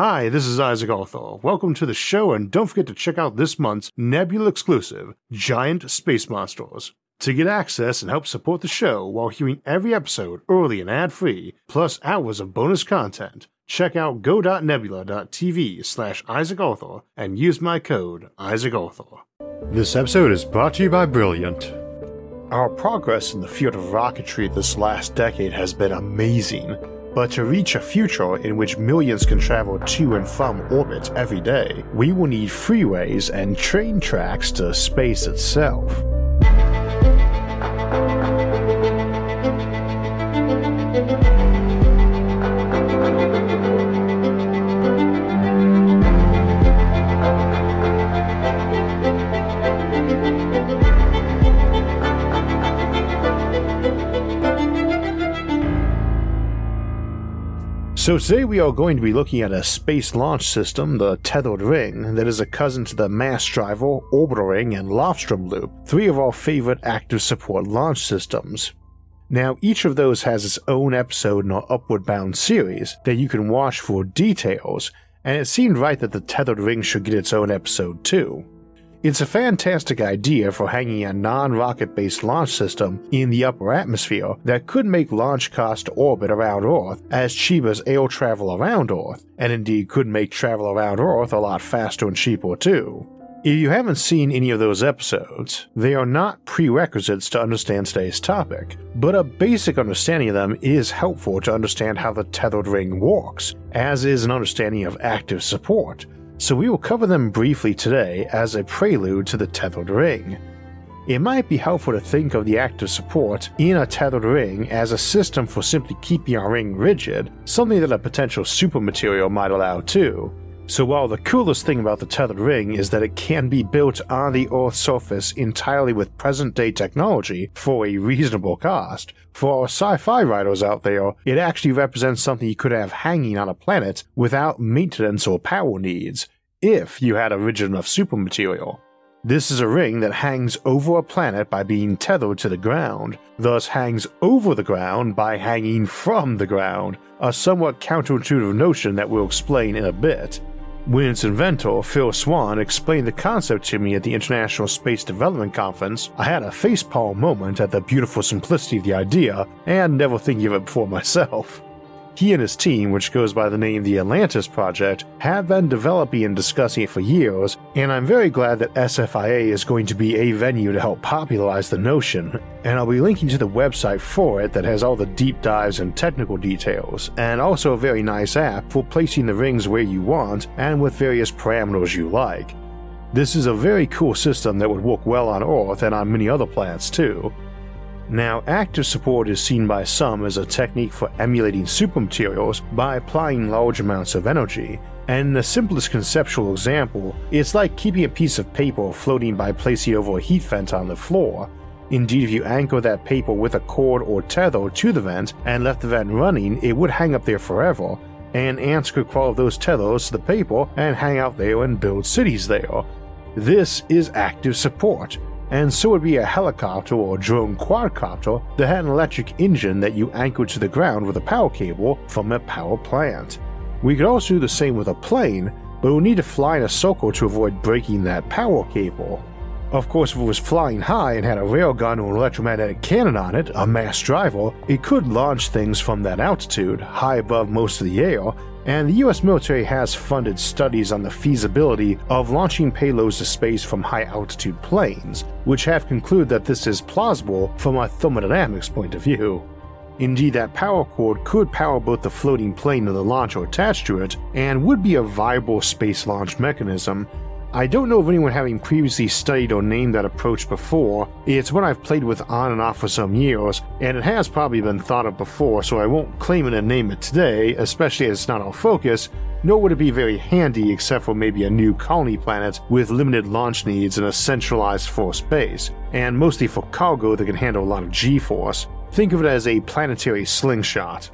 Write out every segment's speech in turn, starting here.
Hi, this is Isaac Arthur. Welcome to the show, and don't forget to check out this month's Nebula exclusive, Giant Space Monsters. To get access and help support the show while hearing every episode early and ad-free, plus hours of bonus content, check out go.nebula.tv/IsaacArthur and use my code IsaacArthur. This episode is brought to you by Brilliant. Our progress in the field of rocketry this last decade has been amazing, but to reach a future in which millions can travel to and from orbit every day, we will need freeways and train tracks to space itself. So today we are going to be looking at a space launch system, the Tethered Ring, that is a cousin to the Mass Driver, Orbital Ring, and Lofstrom Loop, three of our favorite active support launch systems. Now each of those has its own episode in our Upward Bound series that you can watch for details, and it seemed right that the Tethered Ring should get its own episode too. It's a fantastic idea for hanging a non-rocket-based launch system in the upper atmosphere that could make launch costs to orbit around Earth as cheap as air travel around Earth, and indeed could make travel around Earth a lot faster and cheaper too. If you haven't seen any of those episodes, they are not prerequisites to understand today's topic, but a basic understanding of them is helpful to understand how the Tethered Ring works, as is an understanding of active support. So we will cover them briefly today as a prelude to the Tethered Ring. It might be helpful to think of the active support in a Tethered Ring as a system for simply keeping our ring rigid, something that a potential supermaterial might allow too. So while the coolest thing about the Tethered Ring is that it can be built on the Earth's surface entirely with present-day technology for a reasonable cost, for our sci-fi writers out there, it actually represents something you could have hanging on a planet without maintenance or power needs, if you had a rigid enough supermaterial. This is a ring that hangs over a planet by being tethered to the ground, thus hangs over the ground by hanging from the ground, a somewhat counterintuitive notion that we'll explain in a bit. When its inventor, Phil Swan, explained the concept to me at the International Space Development Conference, I had a facepalm moment at the beautiful simplicity of the idea, and never thinking of it before myself. He and his team, which goes by the name the Atlantis Project, have been developing and discussing it for years, and I'm very glad that SFIA is going to be a venue to help popularize the notion, and I'll be linking to the website for it that has all the deep dives and technical details, and also a very nice app for placing the rings where you want and with various parameters you like. This is a very cool system that would work well on Earth and on many other planets too. Now, active support is seen by some as a technique for emulating supermaterials by applying large amounts of energy, and in the simplest conceptual example, it's like keeping a piece of paper floating by placing over a heat vent on the floor. Indeed, if you anchor that paper with a cord or tether to the vent and left the vent running, it would hang up there forever, and ants could crawl those tethers to the paper and hang out there and build cities there. This is active support. And so would be a helicopter or drone quadcopter that had an electric engine that you anchored to the ground with a power cable from a power plant. We could also do the same with a plane, but we'll need to fly in a circle to avoid breaking that power cable. Of course, if it was flying high and had a railgun or an electromagnetic cannon on it, a mass driver, it could launch things from that altitude, high above most of the air, and the US military has funded studies on the feasibility of launching payloads to space from high-altitude planes, which have concluded that this is plausible from a thermodynamics point of view. Indeed, that power cord could power both the floating plane and the launcher attached to it, and would be a viable space launch mechanism. I don't know of anyone having previously studied or named that approach before. It's one I've played with on and off for some years, and it has probably been thought of before, so I won't claim it and name it today, especially as it's not our focus, nor would it be very handy except for maybe a new colony planet with limited launch needs and a centralized force base, and mostly for cargo that can handle a lot of G-force. Think of it as a planetary slingshot.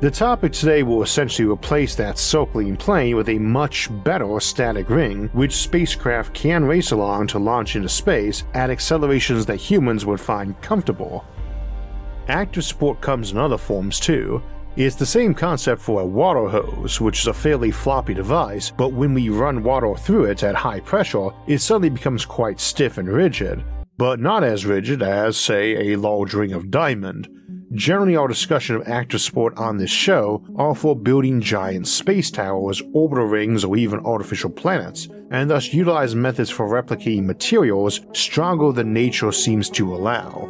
The topic today will essentially replace that circling plane with a much better static ring which spacecraft can race along to launch into space at accelerations that humans would find comfortable. Active support comes in other forms too. It's the same concept for a water hose, which is a fairly floppy device, but when we run water through it at high pressure, it suddenly becomes quite stiff and rigid, but not as rigid as, say, a large ring of diamond. Generally, our discussion of active sport on this show are for building giant space towers, orbital rings, or even artificial planets, and thus utilize methods for replicating materials stronger than nature seems to allow.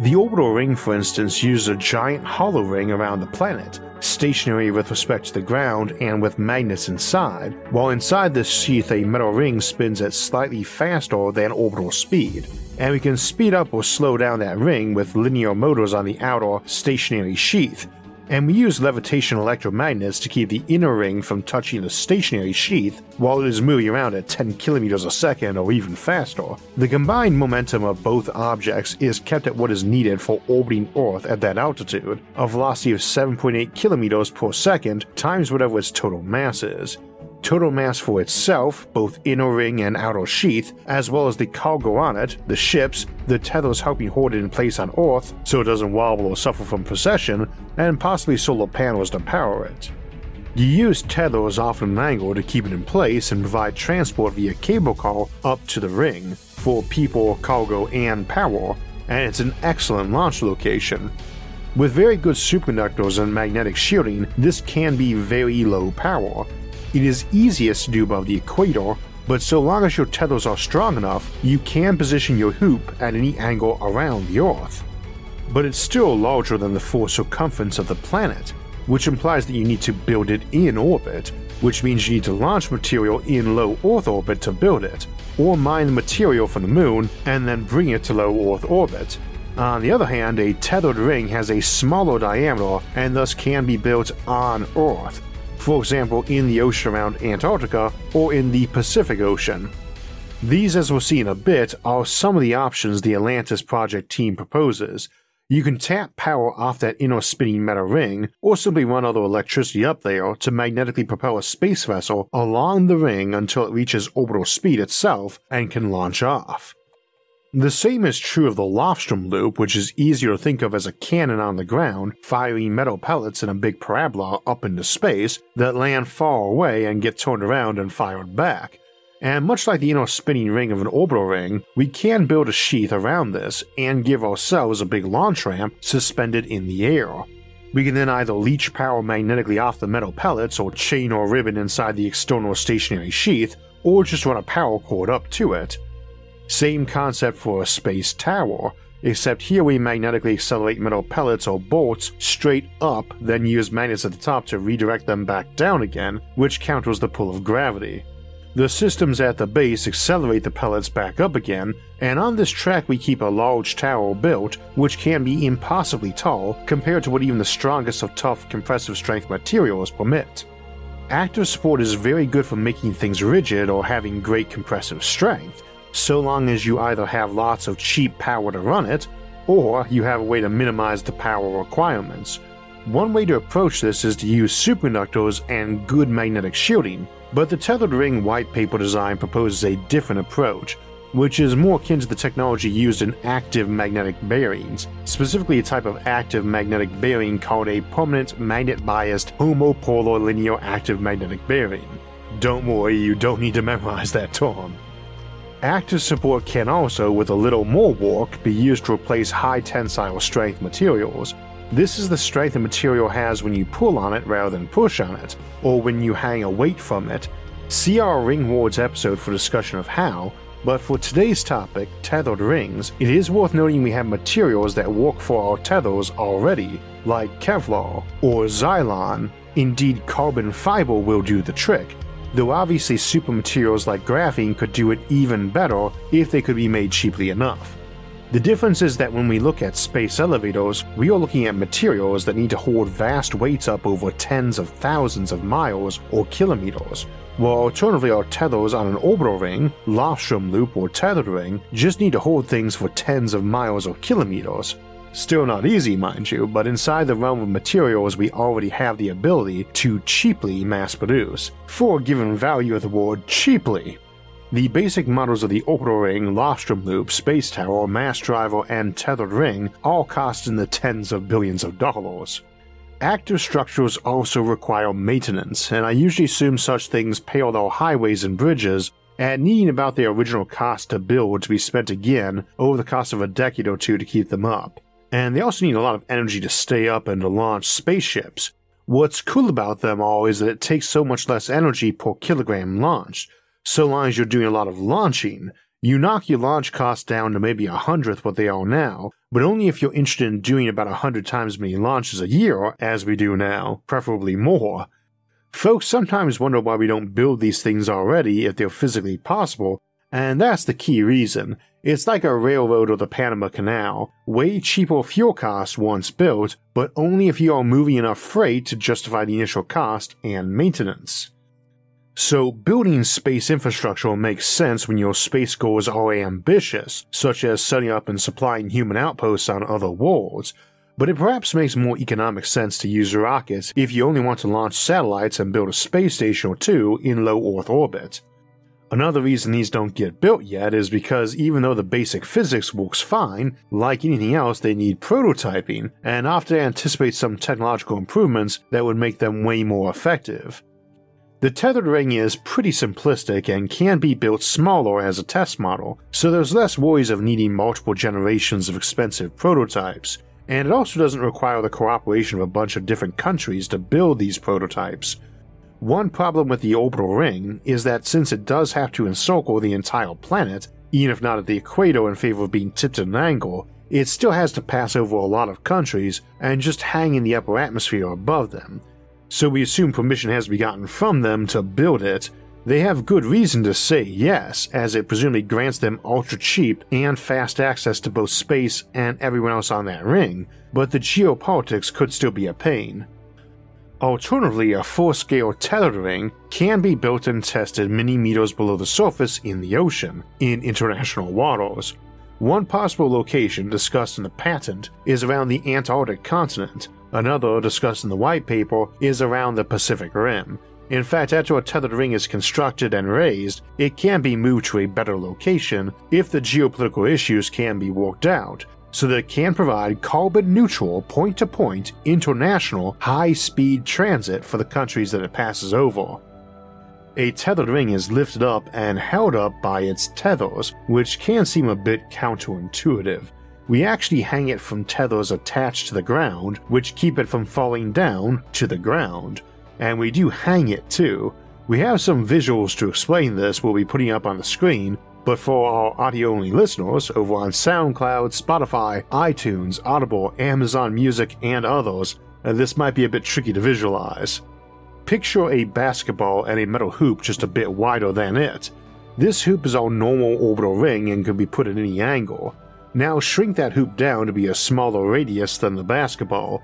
The orbital ring, for instance, uses a giant hollow ring around the planet, stationary with respect to the ground and with magnets inside, while inside this sheath a metal ring spins at slightly faster than orbital speed, and we can speed up or slow down that ring with linear motors on the outer, stationary sheath, and we use levitation electromagnets to keep the inner ring from touching the stationary sheath while it is moving around at 10 kilometers a second or even faster. The combined momentum of both objects is kept at what is needed for orbiting Earth at that altitude, a velocity of 7.8 kilometers per second times whatever its total mass is. Total mass for itself, both inner ring and outer sheath, as well as the cargo on it, the ships, the tethers helping hold it in place on Earth so it doesn't wobble or suffer from precession, and possibly solar panels to power it. You use tethers often angled to keep it in place and provide transport via cable car up to the ring, for people, cargo, and power, and it's an excellent launch location. With very good superconductors and magnetic shielding, this can be very low power. It is easiest to do above the equator, but so long as your tethers are strong enough, you can position your hoop at any angle around the Earth. But it's still larger than the full circumference of the planet, which implies that you need to build it in orbit, which means you need to launch material in low Earth orbit to build it, or mine the material from the moon and then bring it to low Earth orbit. On the other hand, a tethered ring has a smaller diameter and thus can be built on Earth, for example in the ocean around Antarctica or in the Pacific Ocean. These, as we'll see in a bit, are some of the options the Atlantis Project team proposes. You can tap power off that inner spinning metal ring, or simply run other electricity up there to magnetically propel a space vessel along the ring until it reaches orbital speed itself and can launch off. The same is true of the Lofstrom Loop, which is easier to think of as a cannon on the ground firing metal pellets in a big parabola up into space that land far away and get turned around and fired back. And much like the inner spinning ring of an orbital ring, we can build a sheath around this and give ourselves a big launch ramp suspended in the air. We can then either leech power magnetically off the metal pellets or chain or ribbon inside the external stationary sheath, or just run a power cord up to it. Same concept for a space tower, except here we magnetically accelerate metal pellets or bolts straight up, then use magnets at the top to redirect them back down again, which counters the pull of gravity. The systems at the base accelerate the pellets back up again, and on this track we keep a large tower built, which can be impossibly tall compared to what even the strongest of tough compressive strength materials permit. Active support is very good for making things rigid or having great compressive strength, so long as you either have lots of cheap power to run it, or you have a way to minimize the power requirements. One way to approach this is to use superconductors and good magnetic shielding, but the tethered ring white paper design proposes a different approach, which is more akin to the technology used in active magnetic bearings, specifically a type of active magnetic bearing called a permanent magnet-biased homopolar linear active magnetic bearing. Don't worry, you don't need to memorize that term. Active support can also, with a little more work, be used to replace high tensile strength materials. This is the strength a material has when you pull on it rather than push on it, or when you hang a weight from it. See our Ring Wars episode for discussion of how, but for today's topic, tethered rings, it is worth noting we have materials that work for our tethers already, like Kevlar or Xylon. Indeed, carbon fiber will do the trick, though obviously super materials like graphene could do it even better if they could be made cheaply enough. The difference is that when we look at space elevators, we are looking at materials that need to hold vast weights up over tens of thousands of miles or kilometers, while alternatively our tethers on an orbital ring, Lofstrom Loop or tethered ring just need to hold things for tens of miles or kilometers. Still not easy, mind you, but inside the realm of materials we already have the ability to cheaply mass-produce, for a given value of the word cheaply. The basic models of the orbital ring, Lofstrom Loop, space tower, mass driver, and tethered ring all cost in the tens of billions of dollars. Active structures also require maintenance, and I usually assume such things parallel highways and bridges, and needing about their original cost to build to be spent again over the cost of a decade or two to keep them up. And they also need a lot of energy to stay up and to launch spaceships. What's cool about them all is that it takes so much less energy per kilogram launched. So long as you're doing a lot of launching, you knock your launch costs down to maybe 100th what they are now, but only if you're interested in doing about 100 times as many launches a year as we do now, preferably more. Folks sometimes wonder why we don't build these things already if they're physically possible, and that's the key reason. It's like a railroad or the Panama Canal, way cheaper fuel costs once built, but only if you are moving enough freight to justify the initial cost and maintenance. So building space infrastructure makes sense when your space goals are ambitious, such as setting up and supplying human outposts on other worlds, but it perhaps makes more economic sense to use rockets if you only want to launch satellites and build a space station or two in low Earth orbit. Another reason these don't get built yet is because even though the basic physics works fine, like anything else they need prototyping, and often anticipate some technological improvements that would make them way more effective. The tethered ring is pretty simplistic and can be built smaller as a test model, so there's less worries of needing multiple generations of expensive prototypes, and it also doesn't require the cooperation of a bunch of different countries to build these prototypes. One problem with the orbital ring is that since it does have to encircle the entire planet, even if not at the equator in favor of being tipped at an angle, it still has to pass over a lot of countries and just hang in the upper atmosphere above them. So we assume permission has to be gotten from them to build it. They have good reason to say yes, as it presumably grants them ultra-cheap and fast access to both space and everyone else on that ring, but the geopolitics could still be a pain. Alternatively, a full-scale tethered ring can be built and tested many meters below the surface in the ocean, in international waters. One possible location discussed in the patent is around the Antarctic continent. Another, discussed in the white paper, is around the Pacific Rim. In fact, after a tethered ring is constructed and raised, it can be moved to a better location if the geopolitical issues can be worked out, so that it can provide carbon-neutral, point-to-point, international, high-speed transit for the countries that it passes over. A tethered ring is lifted up and held up by its tethers, which can seem a bit counterintuitive. We actually hang it from tethers attached to the ground, which keep it from falling down to the ground. And we do hang it too. We have some visuals to explain this we'll be putting up on the screen, but for our audio-only listeners over on SoundCloud, Spotify, iTunes, Audible, Amazon Music, and others, this might be a bit tricky to visualize. Picture a basketball and a metal hoop just a bit wider than it. This hoop is our normal orbital ring and can be put at any angle. Now shrink that hoop down to be a smaller radius than the basketball.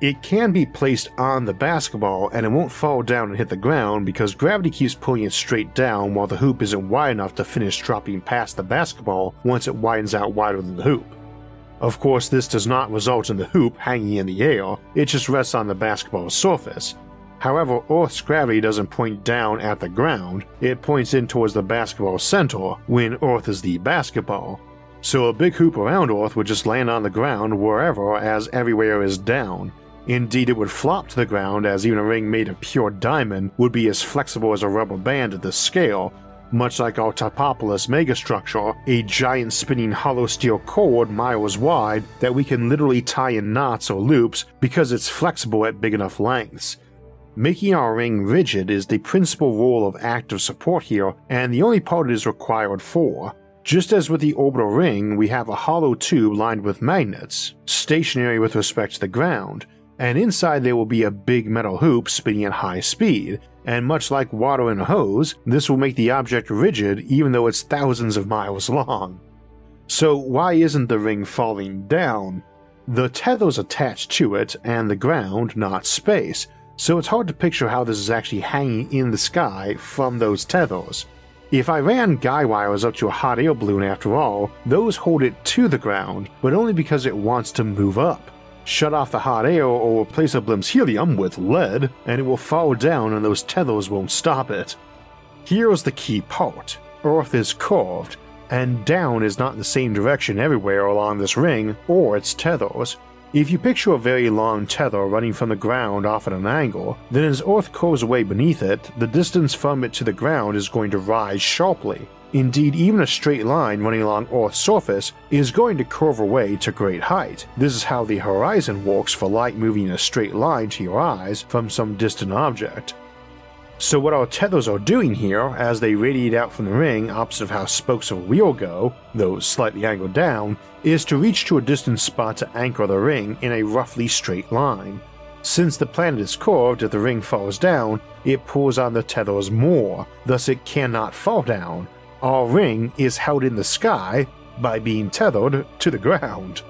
It can be placed on the basketball and it won't fall down and hit the ground because gravity keeps pulling it straight down while the hoop isn't wide enough to finish dropping past the basketball once it widens out wider than the hoop. Of course, this does not result in the hoop hanging in the air, it just rests on the basketball's surface. However, Earth's gravity doesn't point down at the ground, it points in towards the basketball center when Earth is the basketball. So a big hoop around Earth would just land on the ground wherever, as everywhere is down. Indeed, it would flop to the ground as even a ring made of pure diamond would be as flexible as a rubber band at this scale, much like our Taipopolis megastructure, a giant spinning hollow steel cord miles wide that we can literally tie in knots or loops because it's flexible at big enough lengths. Making our ring rigid is the principal role of active support here and the only part it is required for. Just as with the orbital ring, we have a hollow tube lined with magnets, stationary with respect to the ground, and inside there will be a big metal hoop spinning at high speed, and much like water in a hose, this will make the object rigid even though it's thousands of miles long. So why isn't the ring falling down? The tether's attached to it and the ground, not space, so it's hard to picture how this is actually hanging in the sky from those tethers. If I ran guy wires up to a hot air balloon after all, those hold it to the ground, but only because it wants to move up. Shut off the hot air or replace a blimp's helium with lead, and it will fall down and those tethers won't stop it. Here's the key part. Earth is curved, and down is not in the same direction everywhere along this ring or its tethers. If you picture a very long tether running from the ground off at an angle, then as Earth curves away beneath it, the distance from it to the ground is going to rise sharply. Indeed, even a straight line running along Earth's surface is going to curve away to great height. This is how the horizon works for light moving in a straight line to your eyes from some distant object. So what our tethers are doing here, as they radiate out from the ring opposite of how spokes of a wheel go, though slightly angled down, is to reach to a distant spot to anchor the ring in a roughly straight line. Since the planet is curved, if the ring falls down, it pulls on the tethers more, thus it cannot fall down. Our ring is held in the sky by being tethered to the ground.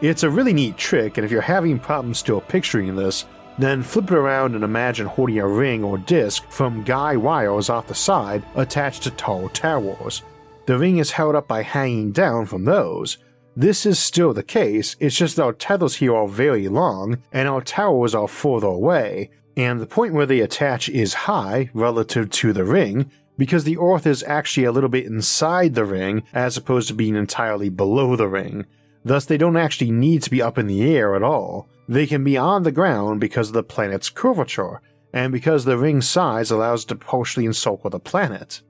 It's a really neat trick, and if you're having problems still picturing this, then flip it around and imagine holding a ring or disc from guy wires off the side attached to tall towers. The ring is held up by hanging down from those. This is still the case, it's just that our tethers here are very long and our towers are further away, and the point where they attach is high relative to the ring, because the Earth is actually a little bit inside the ring as opposed to being entirely below the ring. Thus they don't actually need to be up in the air at all. They can be on the ground because of the planet's curvature, and because the ring's size allows it to partially encircle the planet.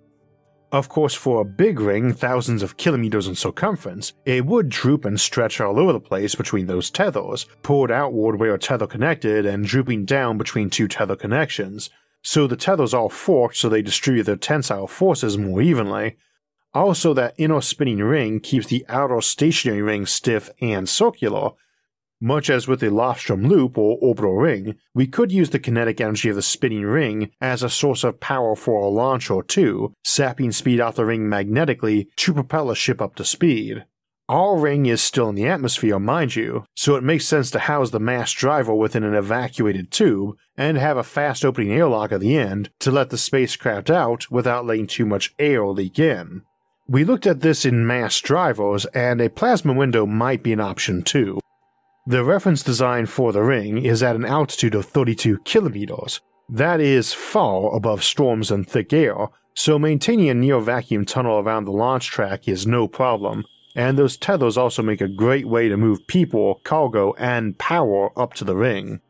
Of course, for a big ring thousands of kilometers in circumference, it would droop and stretch all over the place between those tethers, pulled outward where a tether connected and drooping down between two tether connections, so the tethers are forked so they distribute their tensile forces more evenly. Also, that inner spinning ring keeps the outer stationary ring stiff and circular. Much as with the Lofstrom Loop or Orbital Ring, we could use the kinetic energy of the spinning ring as a source of power for a launch or two, sapping speed off the ring magnetically to propel a ship up to speed. Our ring is still in the atmosphere, mind you, so it makes sense to house the mass driver within an evacuated tube and have a fast opening airlock at the end to let the spacecraft out without letting too much air leak in. We looked at this in mass drivers, and a plasma window might be an option too. The reference design for the ring is at an altitude of 32 kilometers. That is far above storms and thick air, so maintaining a near vacuum tunnel around the launch track is no problem, and those tethers also make a great way to move people, cargo, and power up to the ring.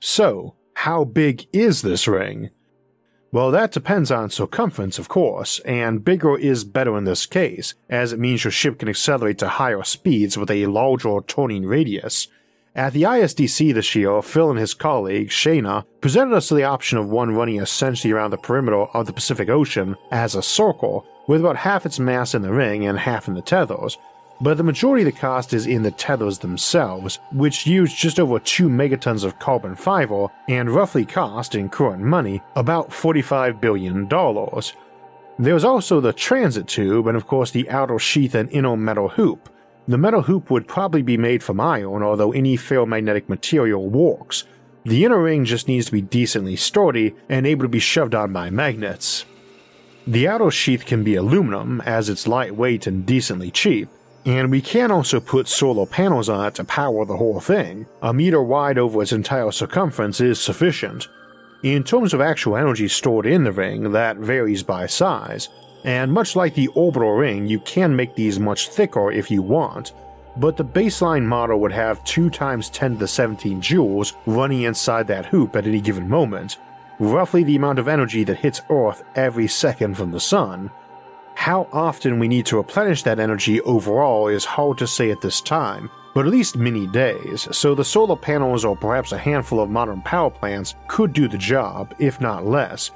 So, how big is this ring? Well, that depends on circumference, of course, and bigger is better in this case, as it means your ship can accelerate to higher speeds with a larger turning radius. At the ISDC this year, Phil and his colleague, Shana, presented us the option of one running essentially around the perimeter of the Pacific Ocean as a circle, with about half its mass in the ring and half in the tethers, but the majority of the cost is in the tethers themselves, which use just over 2 megatons of carbon fiber and roughly cost, in current money, about $45 billion. There's also the transit tube and of course the outer sheath and inner metal hoop. The metal hoop would probably be made from iron, although any ferromagnetic material works. The inner ring just needs to be decently sturdy and able to be shoved on by magnets. The outer sheath can be aluminum, as it's lightweight and decently cheap, and we can also put solar panels on it to power the whole thing. A meter wide over its entire circumference is sufficient. In terms of actual energy stored in the ring, that varies by size, and much like the orbital ring, you can make these much thicker if you want, but the baseline model would have 2 times 10 to the 17 joules running inside that hoop at any given moment, roughly the amount of energy that hits Earth every second from the sun. How often we need to replenish that energy overall is hard to say at this time, but at least many days, so the solar panels or perhaps a handful of modern power plants could do the job, if not less,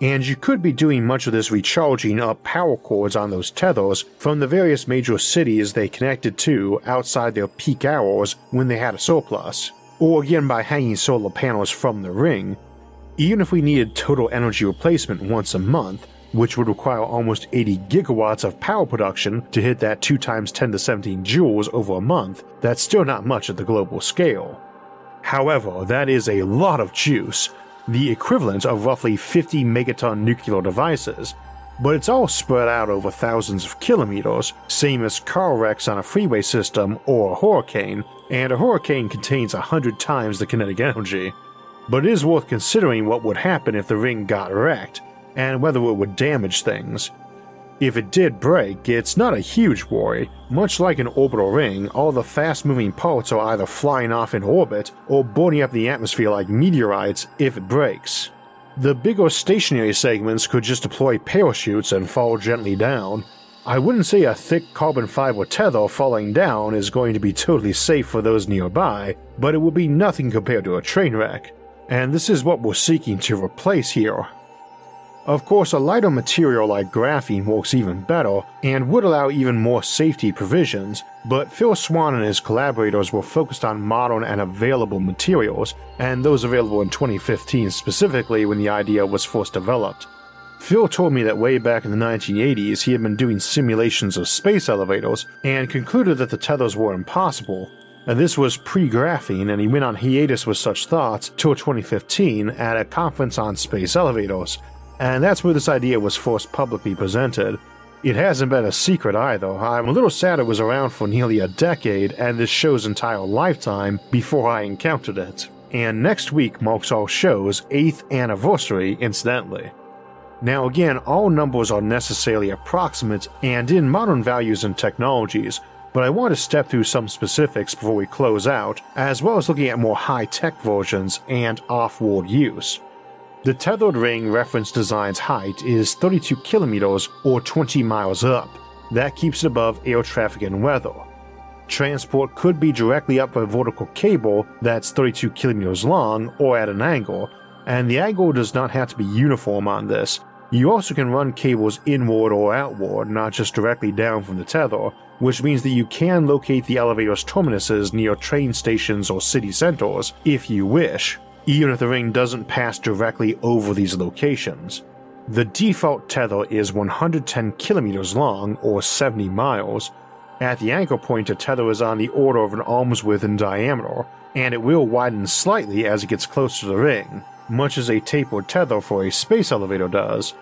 and you could be doing much of this recharging up power cords on those tethers from the various major cities they connected to outside their peak hours when they had a surplus, or again by hanging solar panels from the ring. Even if we needed total energy replacement once a month, which would require almost 80 gigawatts of power production to hit that 2 times 10 to 17 joules over a month, that's still not much at the global scale. However, that is a lot of juice, the equivalent of roughly 50 megaton nuclear devices, but it's all spread out over thousands of kilometers, same as car wrecks on a freeway system or a hurricane, and a hurricane contains 100 times the kinetic energy. But it is worth considering what would happen if the ring got wrecked, and whether it would damage things. If it did break, it's not a huge worry. Much like an orbital ring, all the fast-moving parts are either flying off in orbit or burning up the atmosphere like meteorites if it breaks. The bigger stationary segments could just deploy parachutes and fall gently down. I wouldn't say a thick carbon fiber tether falling down is going to be totally safe for those nearby, but it would be nothing compared to a train wreck, and this is what we're seeking to replace here. Of course, a lighter material like graphene works even better and would allow even more safety provisions, but Phil Swan and his collaborators were focused on modern and available materials, and those available in 2015 specifically when the idea was first developed. Phil told me that way back in the 1980s he had been doing simulations of space elevators and concluded that the tethers were impossible, and this was pre-graphene, and he went on hiatus with such thoughts till 2015 at a conference on space elevators. And that's where this idea was first publicly presented. It hasn't been a secret either. I'm a little sad it was around for nearly a decade and this show's entire lifetime before I encountered it. And next week marks our show's 8th anniversary, incidentally. Now again, all numbers are necessarily approximate and in modern values and technologies, but I want to step through some specifics before we close out, as well as looking at more high-tech versions and off-world use. The tethered ring reference design's height is 32 kilometers or 20 miles up. That keeps it above air traffic and weather. Transport could be directly up a vertical cable that's 32 kilometers long or at an angle, and the angle does not have to be uniform on this. You also can run cables inward or outward, not just directly down from the tether, which means that you can locate the elevator's terminuses near train stations or city centers if you wish, even if the ring doesn't pass directly over these locations. The default tether is 110 kilometers long or 70 miles. At the anchor point, a tether is on the order of an arm's width in diameter, and it will widen slightly as it gets closer to the ring, much as a tapered tether for a space elevator does.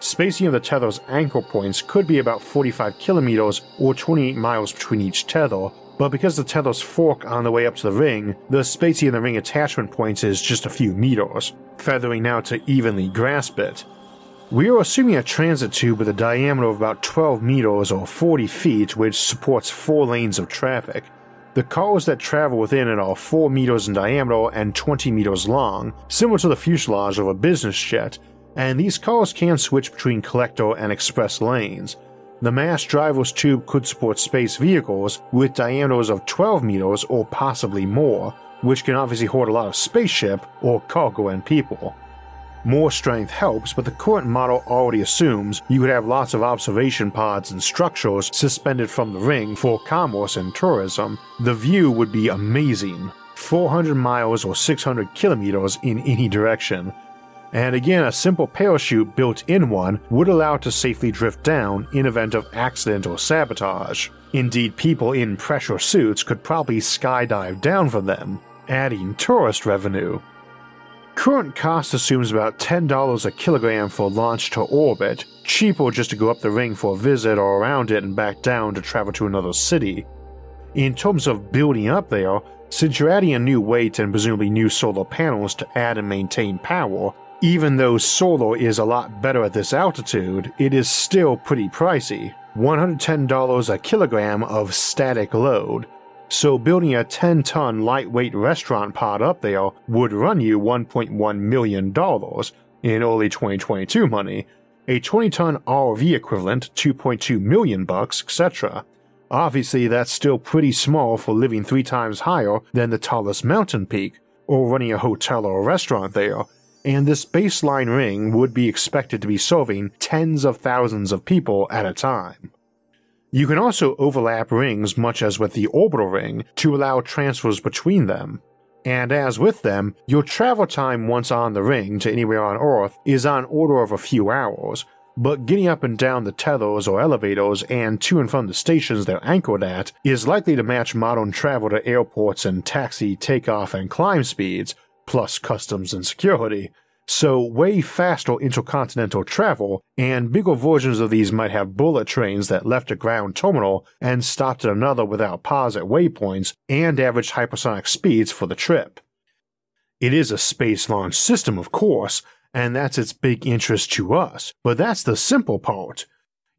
Spacing of the tether's anchor points could be about 45 kilometers or 28 miles between each tether, but because the tethers fork on the way up to the ring, the spacing in the ring attachment points is just a few meters, feathering out to evenly grasp it. We are assuming a transit tube with a diameter of about 12 meters or 40 feet which supports 4 lanes of traffic. The cars that travel within it are 4 meters in diameter and 20 meters long, similar to the fuselage of a business jet, and these cars can switch between collector and express lanes. The Mass Driver's tube could support space vehicles with diameters of 12 meters or possibly more, which can obviously hoard a lot of spaceship or cargo and people. More strength helps, but the current model already assumes you could have lots of observation pods and structures suspended from the ring for commerce and tourism. The view would be amazing, 400 miles or 600 kilometers in any direction. And again, a simple parachute built in one would allow it to safely drift down in event of accident or sabotage. Indeed, people in pressure suits could probably skydive down from them, adding tourist revenue. Current cost assumes about $10 a kilogram for launch to orbit, cheaper just to go up the ring for a visit or around it and back down to travel to another city. In terms of building up there, since you're adding a new weight and presumably new solar panels to add and maintain power, even though solar is a lot better at this altitude, it is still pretty pricey, $110 a kilogram of static load, so building a 10-ton lightweight restaurant pod up there would run you $1.1 million in early 2022 money, a 20-ton RV equivalent, $2.2 million, etc. Obviously that's still pretty small for living 3 times higher than the tallest mountain peak, or running a hotel or a restaurant there, and this baseline ring would be expected to be serving tens of thousands of people at a time. You can also overlap rings much as with the orbital ring to allow transfers between them, and as with them, your travel time once on the ring to anywhere on Earth is on order of a few hours, but getting up and down the tethers or elevators and to and from the stations they're anchored at is likely to match modern travel to airports and taxi takeoff and climb speeds, plus customs and security, so way faster intercontinental travel, and bigger versions of these might have bullet trains that left a ground terminal and stopped at another without pause at waypoints and averaged hypersonic speeds for the trip. It is a space launch system, of course, and that's its big interest to us, but that's the simple part.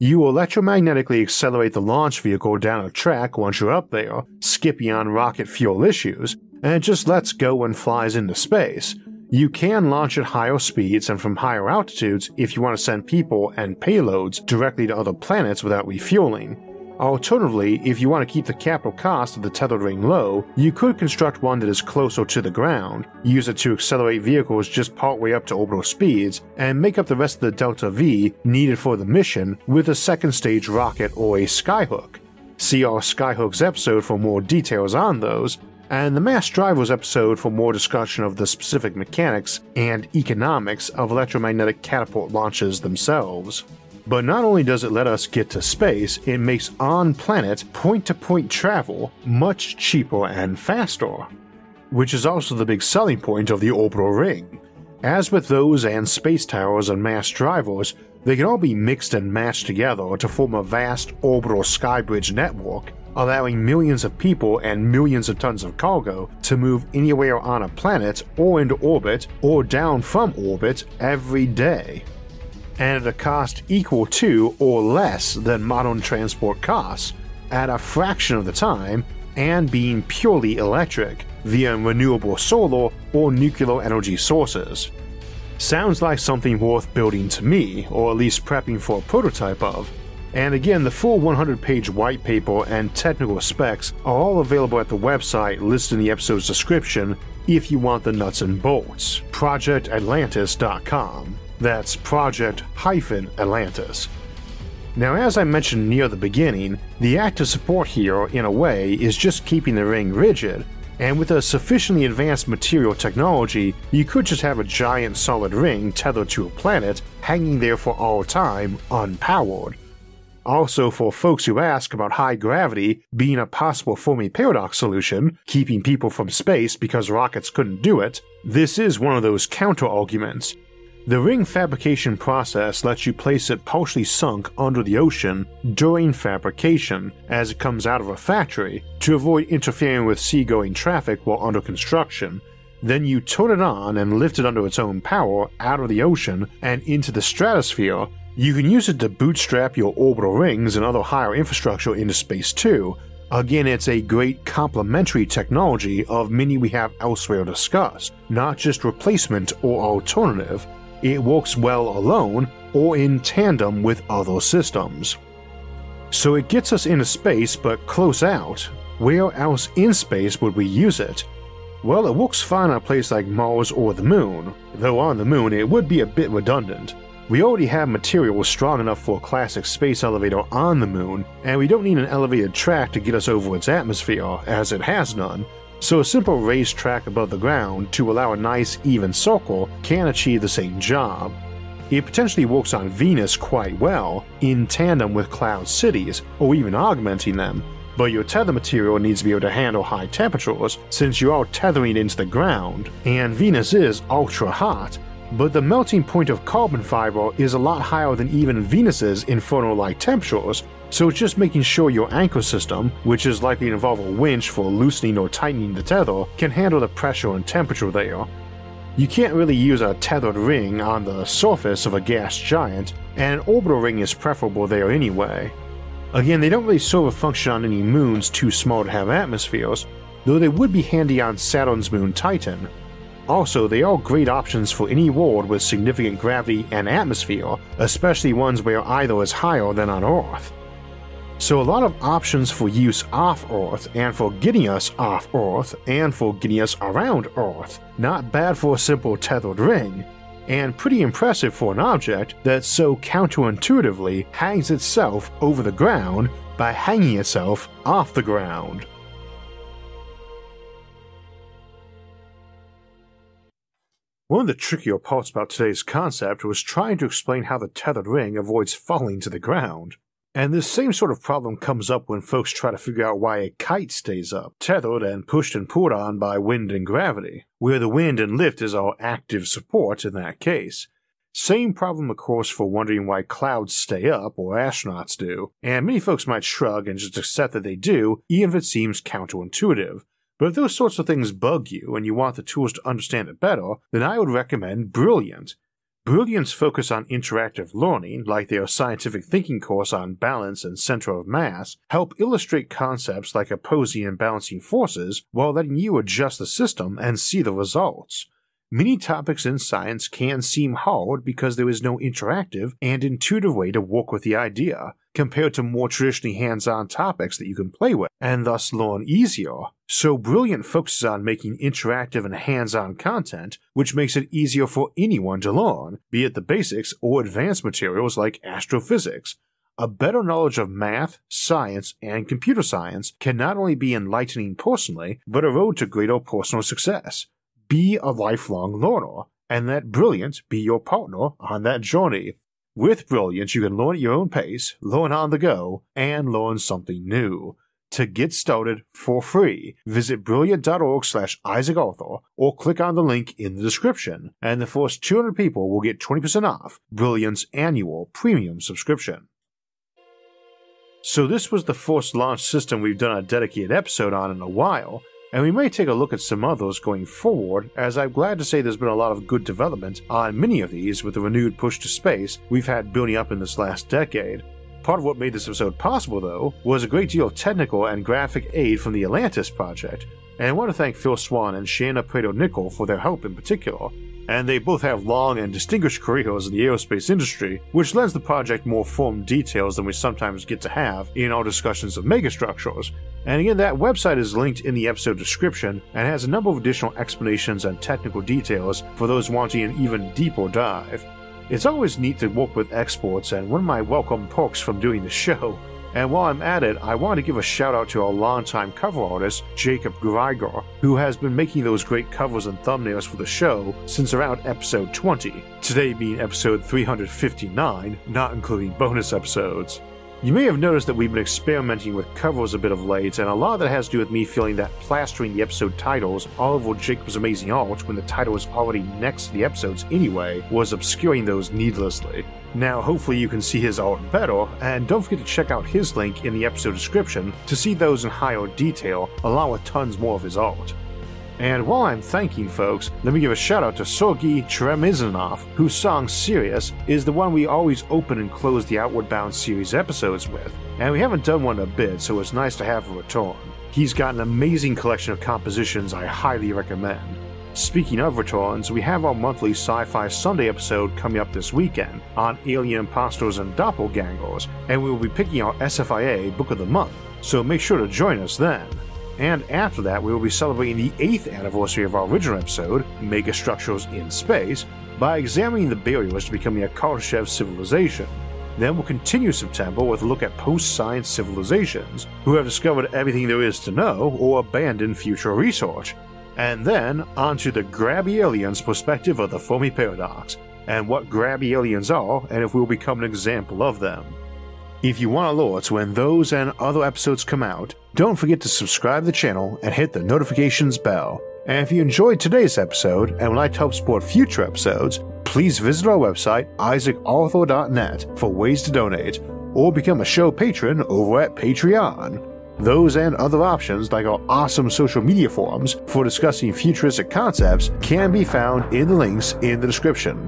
You electromagnetically accelerate the launch vehicle down a track once you're up there, skip beyond rocket fuel issues, and it just lets go and flies into space. You can launch at higher speeds and from higher altitudes if you want to send people and payloads directly to other planets without refueling. Alternatively, if you want to keep the capital cost of the tethered ring low, you could construct one that is closer to the ground, use it to accelerate vehicles just partway up to orbital speeds, and make up the rest of the delta V needed for the mission with a second stage rocket or a skyhook. See our Skyhooks episode for more details on those, and the Mass Drivers episode for more discussion of the specific mechanics and economics of electromagnetic catapult launches themselves. But not only does it let us get to space, it makes on-planet point-to-point travel much cheaper and faster, which is also the big selling point of the Orbital Ring. As with those and space towers and mass drivers, they can all be mixed and matched together to form a vast orbital skybridge network, allowing millions of people and millions of tons of cargo to move anywhere on a planet or into orbit or down from orbit every day, and at a cost equal to or less than modern transport costs, at a fraction of the time, and being purely electric via renewable solar or nuclear energy sources. Sounds like something worth building to me, or at least prepping for a prototype of, and again the full 100-page white paper and technical specs are all available at the website listed in the episode's description if you want the nuts and bolts, ProjectAtlantis.com. That's Project-Atlantis. Now, as I mentioned near the beginning, the active support here, in a way, is just keeping the ring rigid, and with a sufficiently advanced material technology, you could just have a giant solid ring tethered to a planet, hanging there for all time, unpowered. Also, for folks who ask about high gravity being a possible Fermi Paradox solution, keeping people from space because rockets couldn't do it, this is one of those counter-arguments. The ring fabrication process lets you place it partially sunk under the ocean during fabrication as it comes out of a factory to avoid interfering with seagoing traffic while under construction. Then you turn it on and lift it under its own power out of the ocean and into the stratosphere. You can use it to bootstrap your orbital rings and other higher infrastructure into space too. Again, it's a great complementary technology of many we have elsewhere discussed, not just replacement or alternative. It works well alone or in tandem with other systems. So it gets us into space but close out. Where else in space would we use it? Well, it works fine on a place like Mars or the Moon, though on the Moon it would be a bit redundant. We already have materials strong enough for a classic space elevator on the Moon, and we don't need an elevated track to get us over its atmosphere, as it has none. So a simple raised track above the ground to allow a nice even circle can achieve the same job. It potentially works on Venus quite well, in tandem with cloud cities, or even augmenting them, but your tether material needs to be able to handle high temperatures since you are tethering into the ground, and Venus is ultra hot, but the melting point of carbon fiber is a lot higher than even Venus's inferno-like temperatures, so it's just making sure your anchor system, which is likely to involve a winch for loosening or tightening the tether, can handle the pressure and temperature there. You can't really use a tethered ring on the surface of a gas giant, and an orbital ring is preferable there anyway. Again, they don't really serve a function on any moons too small to have atmospheres, though they would be handy on Saturn's moon Titan. Also, they are great options for any world with significant gravity and atmosphere, especially ones where either is higher than on Earth. So a lot of options for use off Earth, and for getting us off Earth, and for getting us around Earth. Not bad for a simple tethered ring, and pretty impressive for an object that so counterintuitively hangs itself over the ground by hanging itself off the ground. One of the trickier parts about today's concept was trying to explain how the tethered ring avoids falling to the ground. And this same sort of problem comes up when folks try to figure out why a kite stays up, tethered and pushed and pulled on by wind and gravity, where the wind and lift is our active support in that case. Same problem, of course, for wondering why clouds stay up, or astronauts do, and many folks might shrug and just accept that they do, even if it seems counterintuitive. But if those sorts of things bug you and you want the tools to understand it better, then I would recommend Brilliant. Brilliant's focus on interactive learning, like their scientific thinking course on balance and center of mass, help illustrate concepts like opposing and balancing forces while letting you adjust the system and see the results. Many topics in science can seem hard because there is no interactive and intuitive way to work with the idea, compared to more traditionally hands-on topics that you can play with, and thus learn easier. So Brilliant focuses on making interactive and hands-on content, which makes it easier for anyone to learn, be it the basics or advanced materials like astrophysics. A better knowledge of math, science, and computer science can not only be enlightening personally, but a road to greater personal success. Be a lifelong learner, and let Brilliant be your partner on that journey. With Brilliant, you can learn at your own pace, learn on the go, and learn something new. To get started for free, visit brilliant.org/IsaacArthur or click on the link in the description, and the first 200 people will get 20% off Brilliant's annual premium subscription. So this was the first launch system we've done a dedicated episode on in a while, and we may take a look at some others going forward, as I'm glad to say there's been a lot of good development on many of these with the renewed push to space we've had building up in this last decade. Part of what made this episode possible, though, was a great deal of technical and graphic aid from the Atlantis Project, and I want to thank Phil Swan and Shana for their help in particular, and they both have long and distinguished careers in the aerospace industry, which lends the project more firm details than we sometimes get to have in our discussions of megastructures. And again, that website is linked in the episode description and has a number of additional explanations and technical details for those wanting an even deeper dive. It's always neat to work with experts, and one of my welcome perks from doing the show. And while I'm at it, I want to give a shout out to our longtime cover artist, Jacob Greiger, who has been making those great covers and thumbnails for the show since around episode 20, today being episode 359, not including bonus episodes. You may have noticed that we've been experimenting with covers a bit of late, and a lot of that has to do with me feeling that plastering the episode titles all over Jacob's amazing art when the title is already next to the episodes anyway was obscuring those needlessly. Now hopefully you can see his art better, and don't forget to check out his link in the episode description to see those in higher detail along with tons more of his art. And while I'm thanking folks, let me give a shout out to Sergei Tremizanov, whose song Sirius is the one we always open and close the Outward Bound series episodes with, and we haven't done one in a bit, so it's nice to have a return. He's got an amazing collection of compositions I highly recommend. Speaking of returns, we have our monthly Sci-Fi Sunday episode coming up this weekend on alien imposters and doppelgangers, and we will be picking our SFIA Book of the Month, so make sure to join us then. And after that, we will be celebrating the 8th anniversary of our original episode, Megastructures in Space, by examining the barriers to becoming a Kardashev civilization. Then we'll continue September with a look at post-science civilizations who have discovered everything there is to know or abandoned future research. And then onto the Grabby Aliens perspective of the Fermi Paradox, and what Grabby Aliens are and if we'll become an example of them. If you want alerts when those and other episodes come out, don't forget to subscribe to the channel and hit the notifications bell. And if you enjoyed today's episode and would like to help support future episodes, please visit our website IsaacArthur.net for ways to donate, or become a show patron over at Patreon. Those and other options, like our awesome social media forums for discussing futuristic concepts, can be found in the links in the description.